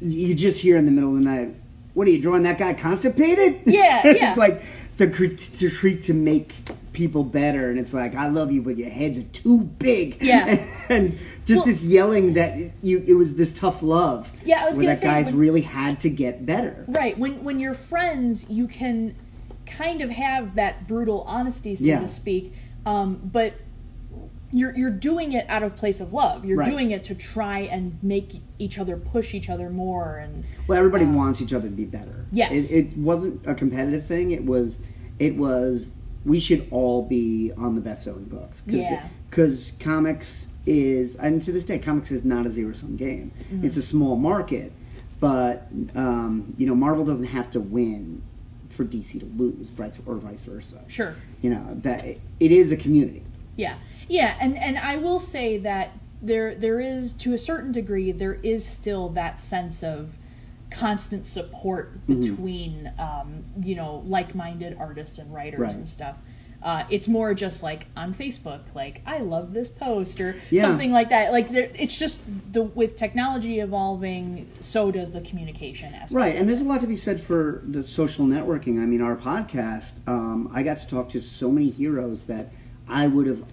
you just hear in the middle of the night, what are you drawing that guy constipated? Yeah, yeah. It's like the trick to make people better, and it's like, I love you, but your heads are too big. Yeah. And just well, this yelling that you it was this tough love. Yeah, I was going to say. Where that guys when, really had to get better. Right, when when you're friends, you can kind of have that brutal honesty, so yeah. to speak. Um, but you're you're doing it out of place of love. You're right. doing it to try and make each other push each other more. And well, everybody um, wants each other to be better. Yes, it, it wasn't a competitive thing. It was, it was we should all be on the best-selling books. Cause yeah, because comics is, and to this day, comics is not a zero-sum game. Mm-hmm. It's a small market, but um, you know, Marvel doesn't have to win for D C to lose, or vice versa. Sure, you know that it, it is a community. Yeah. Yeah, and, and I will say that there there is, to a certain degree, there is still that sense of constant support between, mm-hmm. um, you know, like-minded artists and writers right. and stuff. Uh, it's more just like on Facebook, like, I love this post or yeah. something like that. Like, there, it's just, the with technology evolving, so does the communication aspect. Right, and there's a lot to be said for the social networking. I mean, our podcast, um, I got to talk to so many heroes that I would have...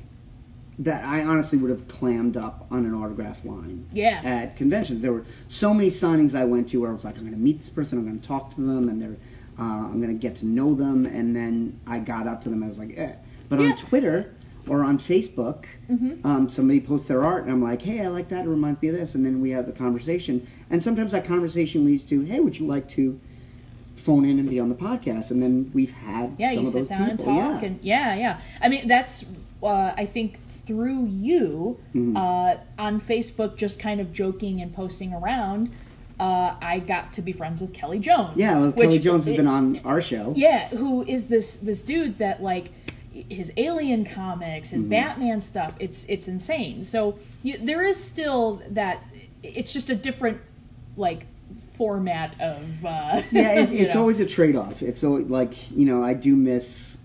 that I honestly would have clammed up on an autograph line yeah. at conventions. There were so many signings I went to where I was like, I'm going to meet this person, I'm going to talk to them, and they're, uh, I'm going to get to know them. And then I got up to them, and I was like, eh. But yeah. on Twitter or on Facebook, mm-hmm. um, somebody posts their art, and I'm like, hey, I like that, it reminds me of this. And then we have the conversation. And sometimes that conversation leads to, hey, would you like to phone in and be on the podcast? And then we've had yeah, some of those people. Yeah, you sit down and talk. Yeah. And, yeah, yeah. I mean, that's, uh, I think... through you mm-hmm. uh, on Facebook, just kind of joking and posting around, uh, I got to be friends with Kelly Jones. Yeah, well, which, Kelly Jones has it, been on our show. Yeah, who is this this dude that, like, his Alien comics, his mm-hmm. Batman stuff, it's it's insane. So you, there is still that, it's just a different, like, format of... Uh, yeah, it, it's know. always a trade-off. It's always, like, you know, I do miss...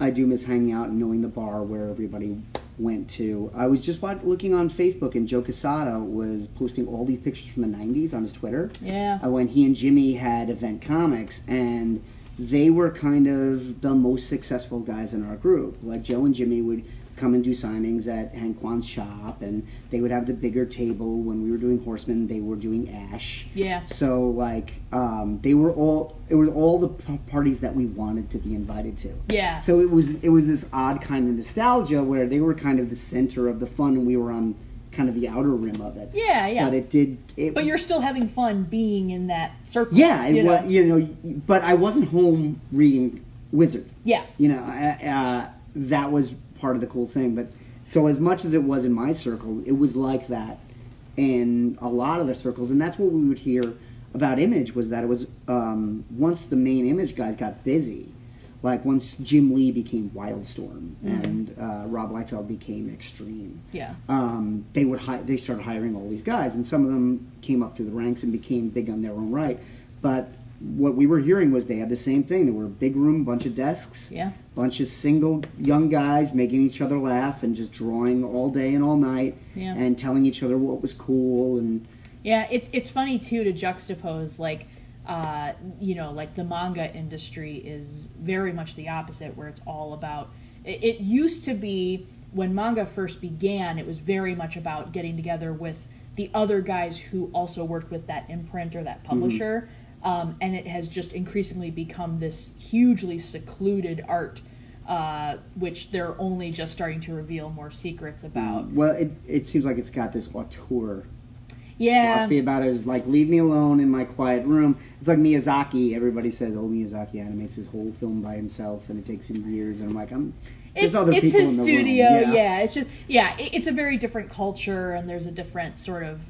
I do miss hanging out and knowing the bar where everybody went to. I was just watching, looking on Facebook, and Joe Quesada was posting all these pictures from the nineties on his Twitter. Yeah. Uh, when he and Jimmy had Event Comics, and they were kind of the most successful guys in our group. Like, Joe and Jimmy would come and do signings at Hank Kwan's shop, and they would have the bigger table. When we were doing Horseman, they were doing Ash. Yeah. So, like, um, they were all, it was all the p- parties that we wanted to be invited to. Yeah. So it was, it was this odd kind of nostalgia where they were kind of the center of the fun, and we were on kind of the outer rim of it. Yeah, yeah. But it did... It, but you're still having fun being in that circle. Yeah, it you was, know? you know, but I wasn't home reading Wizard. Yeah. You know, uh, that was... part of the cool thing. But so as much as it was in my circle, it was like that in a lot of the circles. And that's what we would hear about Image, was that it was um, once the main Image guys got busy, like once Jim Lee became Wildstorm mm-hmm. and uh, Rob Liefeld became Extreme, yeah, um, they would hi- they started hiring all these guys, and some of them came up through the ranks and became big on their own right. But what we were hearing was they had the same thing. They were a big room, bunch of desks, yeah, bunch of single young guys making each other laugh and just drawing all day and all night, yeah, and telling each other what was cool. And yeah, it's it's funny too to juxtapose, like, uh, you know, like the manga industry is very much the opposite, where it's all about. It, it used to be when manga first began, it was very much about getting together with the other guys who also worked with that imprint or that publisher. Mm-hmm. Um, and it has just increasingly become this hugely secluded art, uh, which they're only just starting to reveal more secrets about. Well, it it seems like it's got this auteur yeah. philosophy about it. It's like, leave me alone in my quiet room. It's like Miyazaki. Everybody says, oh, Miyazaki animates his whole film by himself, and it takes him years. And I'm like, I'm... It's, other it's his studio, yeah. yeah. It's just yeah. It, it's a very different culture, and there's a different sort of,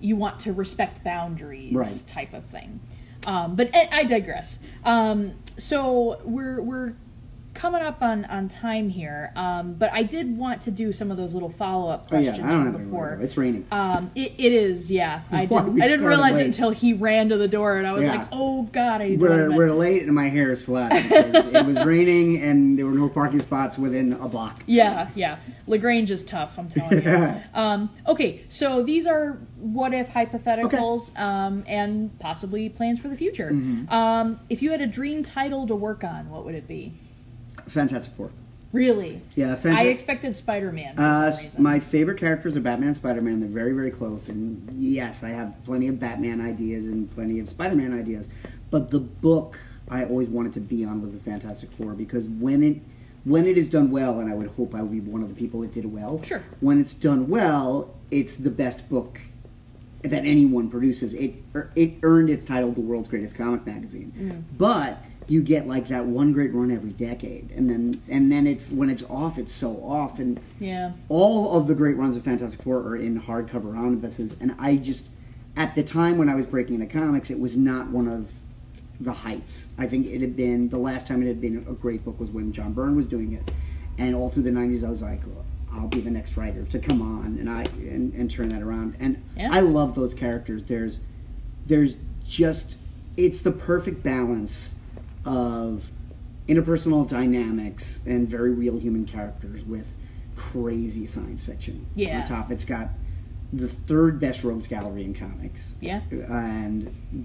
you want to respect boundaries right. type of thing. Um, but I digress. Um, so we're we're coming up on, on time here, um, but I did want to do some of those little follow up questions oh, yeah. I don't from have before. It's raining. Um, it, it is, yeah. I didn't, I didn't realize late. it until he ran to the door, and I was yeah. like, oh God, I we're we're late, and my hair is flat because it was raining, and there were no parking spots within a block. Yeah, yeah. LaGrange is tough, I'm telling you. Um, okay, so these are what if hypotheticals, okay. um, and possibly plans for the future. Mm-hmm. Um, if you had a dream title to work on, what would it be? Fantastic Four. Really? Yeah, Fantastic. I expected Spider-Man for uh, some reason. My favorite characters are Batman and Spider-Man. They're very, very close. And yes, I have plenty of Batman ideas and plenty of Spider-Man ideas. But the book I always wanted to be on was the Fantastic Four, because when it when it is done well, and I would hope I would be one of the people that did it well. Sure. When it's done well, it's the best book that anyone produces. It it earned its title, The World's Greatest Comic Magazine. Mm. But you get like that one great run every decade, and then and then it's when it's off, it's so off. And yeah, all of the great runs of Fantastic Four are in hardcover omnibuses. And I just, at the time when I was breaking into comics, it was not one of the heights. I think it had been, the last time it had been a great book was when John Byrne was doing it, and all through the nineties I was like, well, I'll be the next writer to come on and I and, and turn that around. And yeah. I love those characters. There's there's just, it's the perfect balance of interpersonal dynamics and very real human characters with crazy science fiction. Yeah. On top, it's got the third best rogues gallery in comics. Yeah. And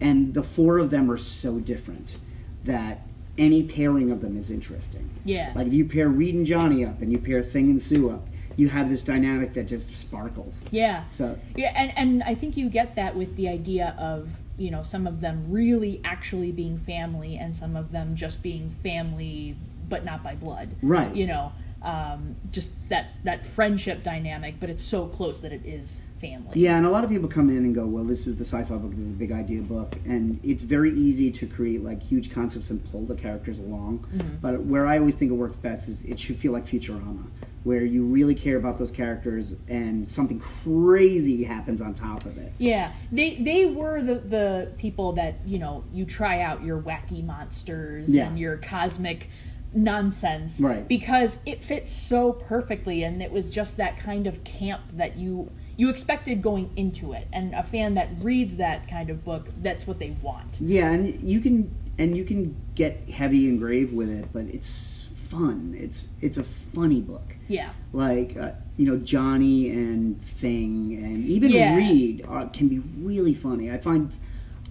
And the four of them are so different that any pairing of them is interesting. Yeah. Like if you pair Reed and Johnny up and you pair Thing and Sue up, you have this dynamic that just sparkles. Yeah. So yeah, and, and I think you get that with the idea of, you know, some of them really actually being family and some of them just being family but not by blood. Right. You know, um, just that, that friendship dynamic, but it's so close that it is family. Yeah, and a lot of people come in and go, well, this is the sci-fi book, this is the big idea book, and it's very easy to create like huge concepts and pull the characters along, mm-hmm. but where I always think it works best is it should feel like Futurama, where you really care about those characters and something crazy happens on top of it. Yeah, they they were the, the people that, you know, you try out your wacky monsters yeah. and your cosmic nonsense, right? Because it fits so perfectly, and it was just that kind of camp that you... you expected going into it, and a fan that reads that kind of book, that's what they want. Yeah, and you can and you can get heavy and grave with it, but it's fun. It's it's a funny book. Yeah. Like uh, you know, Johnny and Thing and even yeah. Reed uh, can be really funny. I find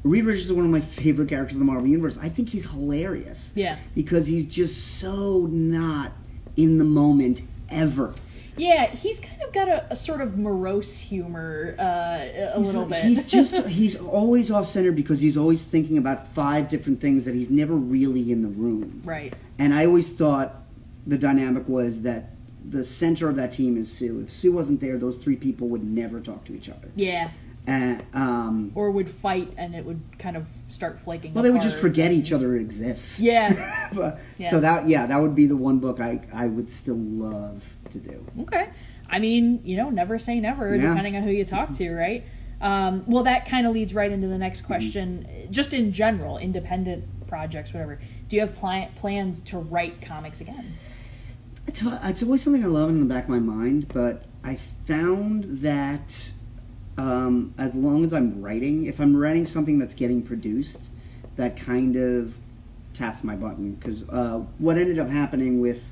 Reed Richards is one of my favorite characters in the Marvel Universe. I think he's hilarious. Yeah. Because he's just so not in the moment ever. Yeah, he's kind of got a, a sort of morose humor, uh, a he's little a, bit. He's just, he's always off center because he's always thinking about five different things that he's never really in the room. Right. And I always thought the dynamic was that the center of that team is Sue. If Sue wasn't there, those three people would never talk to each other. Yeah. And, um, or would fight and it would kind of start flaking. Well, they would just forget and... each other exists. Yeah. but, yeah. So that yeah, that would be the one book I, I would still love to do. Okay. I mean, you know, never say never, yeah. depending on who you talk to, right? Um, well, that kind of leads right into the next question. Mm-hmm. Just in general, independent projects, whatever. Do you have pl- plans to write comics again? It's, it's always something I love in the back of my mind, but I found that... Um, as long as I'm writing, if I'm writing something that's getting produced, that kind of taps my button. Because uh, what ended up happening with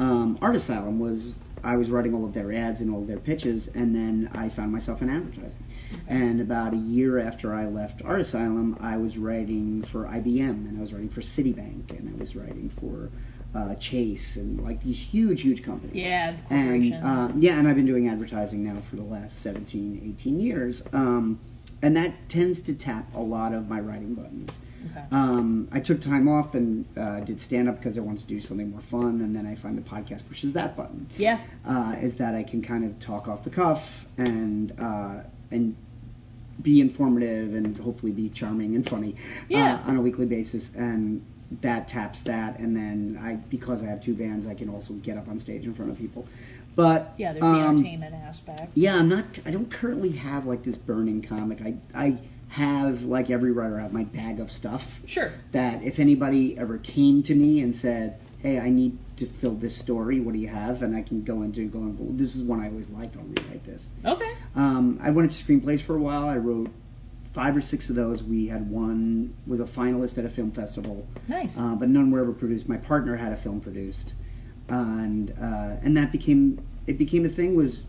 um, Art Asylum was I was writing all of their ads and all of their pitches, and then I found myself in advertising. And about a year after I left Art Asylum, I was writing for I B M, and I was writing for Citibank, and I was writing for uh, Chase, and like these huge, huge companies. Yeah, and uh, yeah, and I've been doing advertising now for the last seventeen, eighteen years, um, and that tends to tap a lot of my writing buttons. Okay. Um, I took time off and uh, did stand-up because I wanted to do something more fun, and then I find the podcast pushes that button. Yeah, uh, is that I can kind of talk off the cuff and uh, and. be informative and hopefully be charming and funny yeah. uh, on a weekly basis, and that taps that. And then I, because I have two bands, I can also get up on stage in front of people. But yeah, there's um, the entertainment aspect. Yeah, I'm not. I don't currently have like this burning comic. I I have, like every writer, I have my bag of stuff. Sure. That if anybody ever came to me and said, "Hey, I need to fill this story. What do you have?" And I can go into go and go, well, this is one I always liked. I'll rewrite this. Okay. Um, I went into screenplays for a while. I wrote five or six of those. We had one was a finalist at a film festival. Nice. Uh, but none were ever produced. My partner had a film produced, and uh, and that became it became a thing. Was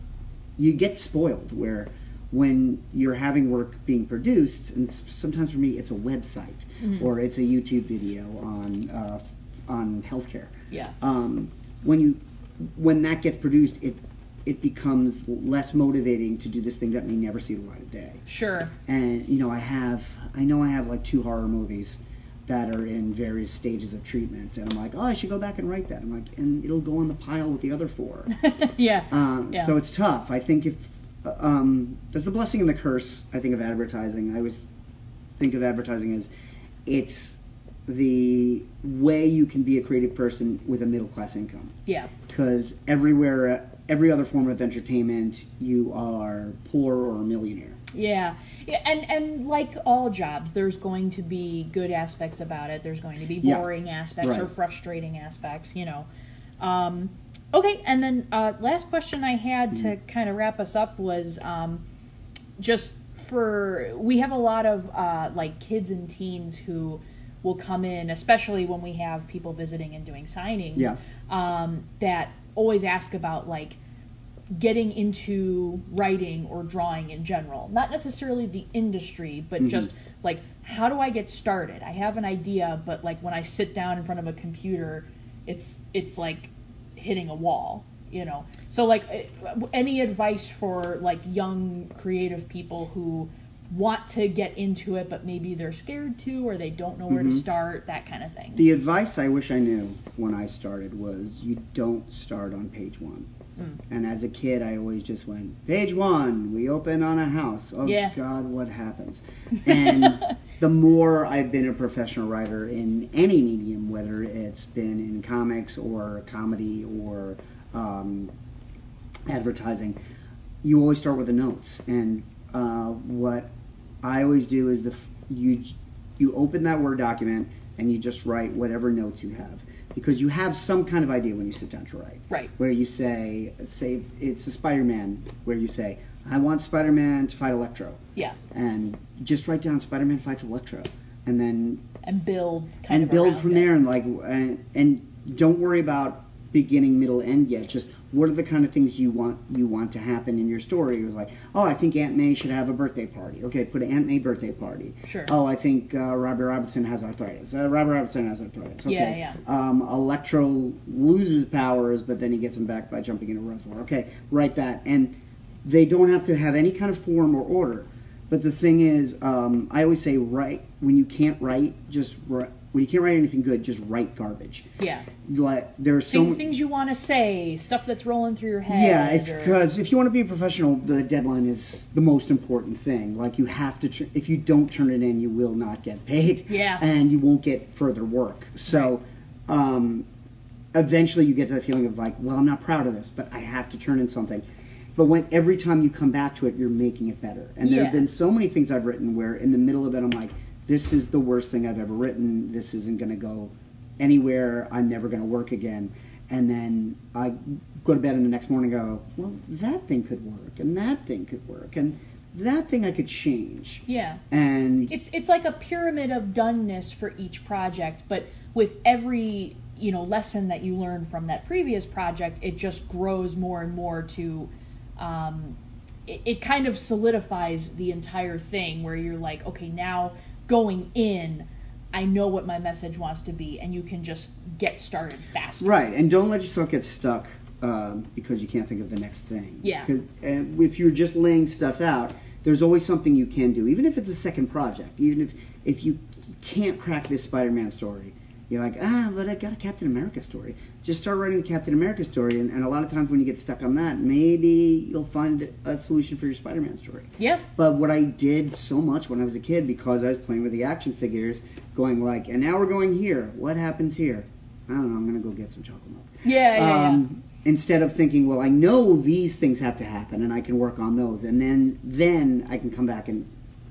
you get spoiled where when you're having work being produced, and sometimes for me it's a website mm-hmm. or it's a YouTube video on. Uh, on healthcare. Yeah. Um, when you when that gets produced, it it becomes less motivating to do this thing that may never see the light of day. Sure. And you know, I have I know I have like two horror movies that are in various stages of treatment, and I'm like, oh, I should go back and write that. I'm like, and it'll go on the pile with the other four. yeah. Uh, yeah. So it's tough. I think if um, there's the blessing and the curse, I think, of advertising. I always think of advertising as it's the way you can be a creative person with a middle class income. Yeah. Because everywhere, every other form of entertainment, you are poor or a millionaire. Yeah. yeah, and and like all jobs, there's going to be good aspects about it. There's going to be boring yeah. aspects right. or frustrating aspects, you know. Um, okay, and then uh, last question I had mm-hmm. to kind of wrap us up was um, just for, we have a lot of uh, like kids and teens who will come in, especially when we have people visiting and doing signings, yeah. um, that always ask about like, getting into writing or drawing in general. Not necessarily the industry, but mm-hmm. just like, how do I get started? I have an idea, but like when I sit down in front of a computer, it's it's like hitting a wall, you know? So like any advice for like young creative people who want to get into it, but maybe they're scared to, or they don't know where mm-hmm. to start, that kind of thing. The advice I wish I knew when I started was you don't start on page one. Mm. And as a kid, I always just went, page one, we open on a house. Oh, yeah. God, what happens? And the more I've been a professional writer in any medium, whether it's been in comics or comedy or um, advertising, you always start with the notes. And uh, what I always do is the you you open that Word document and you just write whatever notes you have. Because you have some kind of idea when you sit down to write. Right. Where you say, say it's a Spider-Man, where you say, I want Spider-Man to fight Electro. Yeah. And just write down Spider-Man fights Electro. And then... And build kind and of build from it. There. And like, and, and don't worry about beginning, middle, end yet. Just what are the kind of things you want you want to happen in your story? It was like, oh, I think Aunt May should have a birthday party. Okay, put an Aunt May birthday party. Sure. Oh, I think uh, Robert Robinson has arthritis. Uh, Robert Robinson has arthritis. Okay. Yeah, yeah. Um, Electro loses powers, but then he gets them back by jumping in a reservoir. Okay, write that. And they don't have to have any kind of form or order. But the thing is, um, I always say, write when you can't write, just write. When you can't write anything good, just write garbage. Yeah. Like, there are so Thing, things you want to say, stuff that's rolling through your head. Yeah, because or... if you want to be a professional, the deadline is the most important thing. Like, you have to, tr- if you don't turn it in, you will not get paid. Yeah. And you won't get further work. So, right. um, eventually you get to the feeling of like, well, I'm not proud of this, but I have to turn in something. But when every time you come back to it, you're making it better. And there yeah. have been so many things I've written where in the middle of it, I'm like, this is the worst thing I've ever written. This isn't going to go anywhere. I'm never going to work again. And then I go to bed and the next morning go, well, that thing could work, and that thing could work, and that thing I could change. Yeah. And it's it's like a pyramid of doneness for each project, but with every, you know, lesson that you learn from that previous project, it just grows more and more to um, it, it kind of solidifies the entire thing where you're like, okay, now going in, I know what my message wants to be, and you can just get started faster. Right, and don't let yourself get stuck um, because you can't think of the next thing. Yeah. And if you're just laying stuff out, there's always something you can do, even if it's a second project. Even if, if you can't crack this Spider-Man story, you're like, ah, but I got a Captain America story. Just start writing the Captain America story, and, and a lot of times when you get stuck on that, maybe you'll find a solution for your Spider-Man story. Yeah. But what I did so much when I was a kid, because I was playing with the action figures, going like, and now we're going here. What happens here? I don't know. I'm going to go get some chocolate milk. Yeah, yeah, um, yeah. Instead of thinking, well, I know these things have to happen, and I can work on those, and then then I can come back and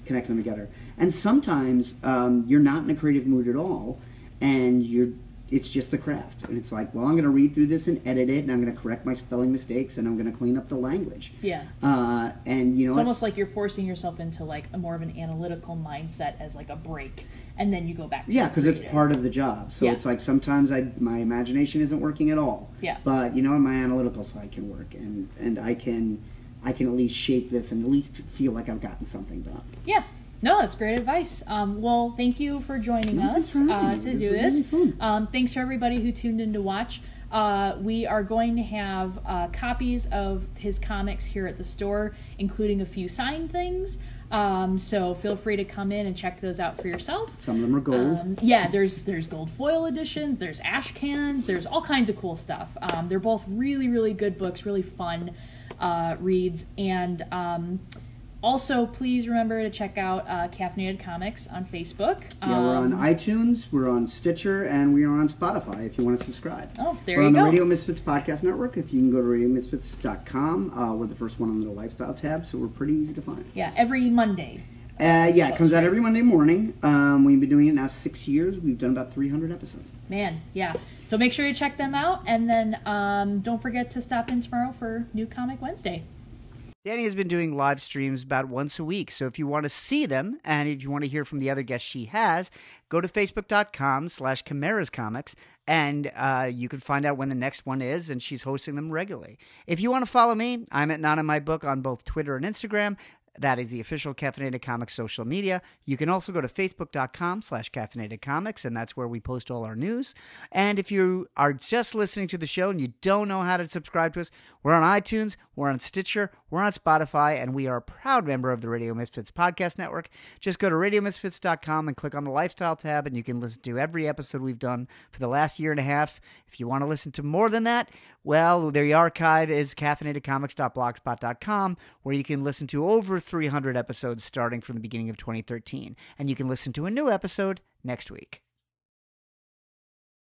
connect them together. And sometimes um, you're not in a creative mood at all, and you're it's just the craft. And it's like, well, I'm going to read through this and edit it, and I'm going to correct my spelling mistakes, and I'm going to clean up the language. Yeah. Uh, and, you know... It's almost like you're forcing yourself into, like, a more of an analytical mindset as, like, a break, and then you go back to yeah, because it's part of the job. So yeah. it's like sometimes I my imagination isn't working at all. Yeah. But, you know, my analytical side can work, and, and I can I can at least shape this and at least feel like I've gotten something done. Yeah. No, that's great advice. Um, well, thank you for joining no, us right. uh, to this do this. Really um, thanks for everybody who tuned in to watch. Uh, we are going to have uh, copies of his comics here at the store, including a few signed things. Um, so feel free to come in and check those out for yourself. Some of them are gold. Um, yeah, there's there's gold foil editions, there's ash cans, there's all kinds of cool stuff. Um, they're both really, really good books, really fun uh, reads. And um, also, please remember to check out uh, Caffeinated Comics on Facebook. Um, yeah, we're on iTunes, we're on Stitcher, and we are on Spotify if you want to subscribe. Oh, there we're you go. We're on the Radio Misfits Podcast Network. If you can go to radio misfits dot com, uh, we're the first one on the Lifestyle tab, so we're pretty easy to find. Yeah, every Monday. Uh, yeah, it comes out every Monday morning. Um, we've been doing it now six years. We've done about three hundred episodes. Man, yeah. So make sure you check them out, and then um, don't forget to stop in tomorrow for New Comic Wednesday. Danny has been doing live streams about once a week, so if you want to see them and if you want to hear from the other guests she has, go to facebook.com slash Kameras Comics, and uh, you can find out when the next one is, and she's hosting them regularly. If you want to follow me, I'm at Not In My Book on both Twitter and Instagram. That is the official Caffeinated Comics social media. You can also go to facebook.com slash Caffeinated Comics, and that's where we post all our news. And if you are just listening to the show and you don't know how to subscribe to us, we're on iTunes, we're on Stitcher, we're on Spotify, and we are a proud member of the Radio Misfits Podcast Network. Just go to radio misfits dot com and click on the Lifestyle tab, and you can listen to every episode we've done for the last year and a half. If you want to listen to more than that, well, the archive is caffeinated comics dot blogspot dot com, where you can listen to over three hundred episodes starting from the beginning of twenty thirteen, and you can listen to a new episode next week.